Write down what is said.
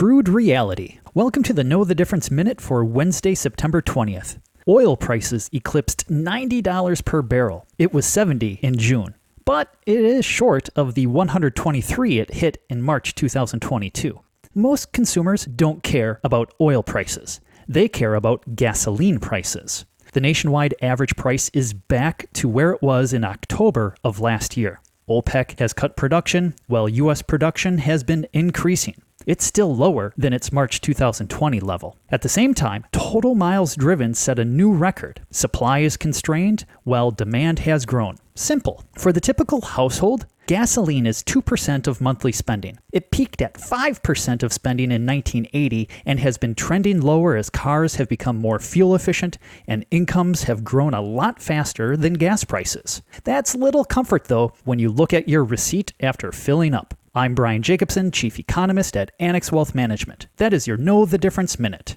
Crude Reality. Welcome to the Know the Difference Minute for Wednesday, September 20th. Oil prices eclipsed $90 per barrel. It was $70 in June, but it is short of the $123 it hit in March 2022. Most consumers don't care about oil prices. They care about gasoline prices. The nationwide average price is back to where it was in October of last year. OPEC has cut production, while U.S. production has been increasing. It's still lower than its March 2020 level. At the same time, total miles driven set a new record. Supply is constrained, while demand has grown. Simple. For the typical household, gasoline is 2% of monthly spending. It peaked at 5% of spending in 1980 and has been trending lower as cars have become more fuel efficient and incomes have grown a lot faster than gas prices. That's little comfort, though, when you look at your receipt after filling up. I'm Brian Jacobson, Chief Economist at Annex Wealth Management. That is your Know the Difference Minute.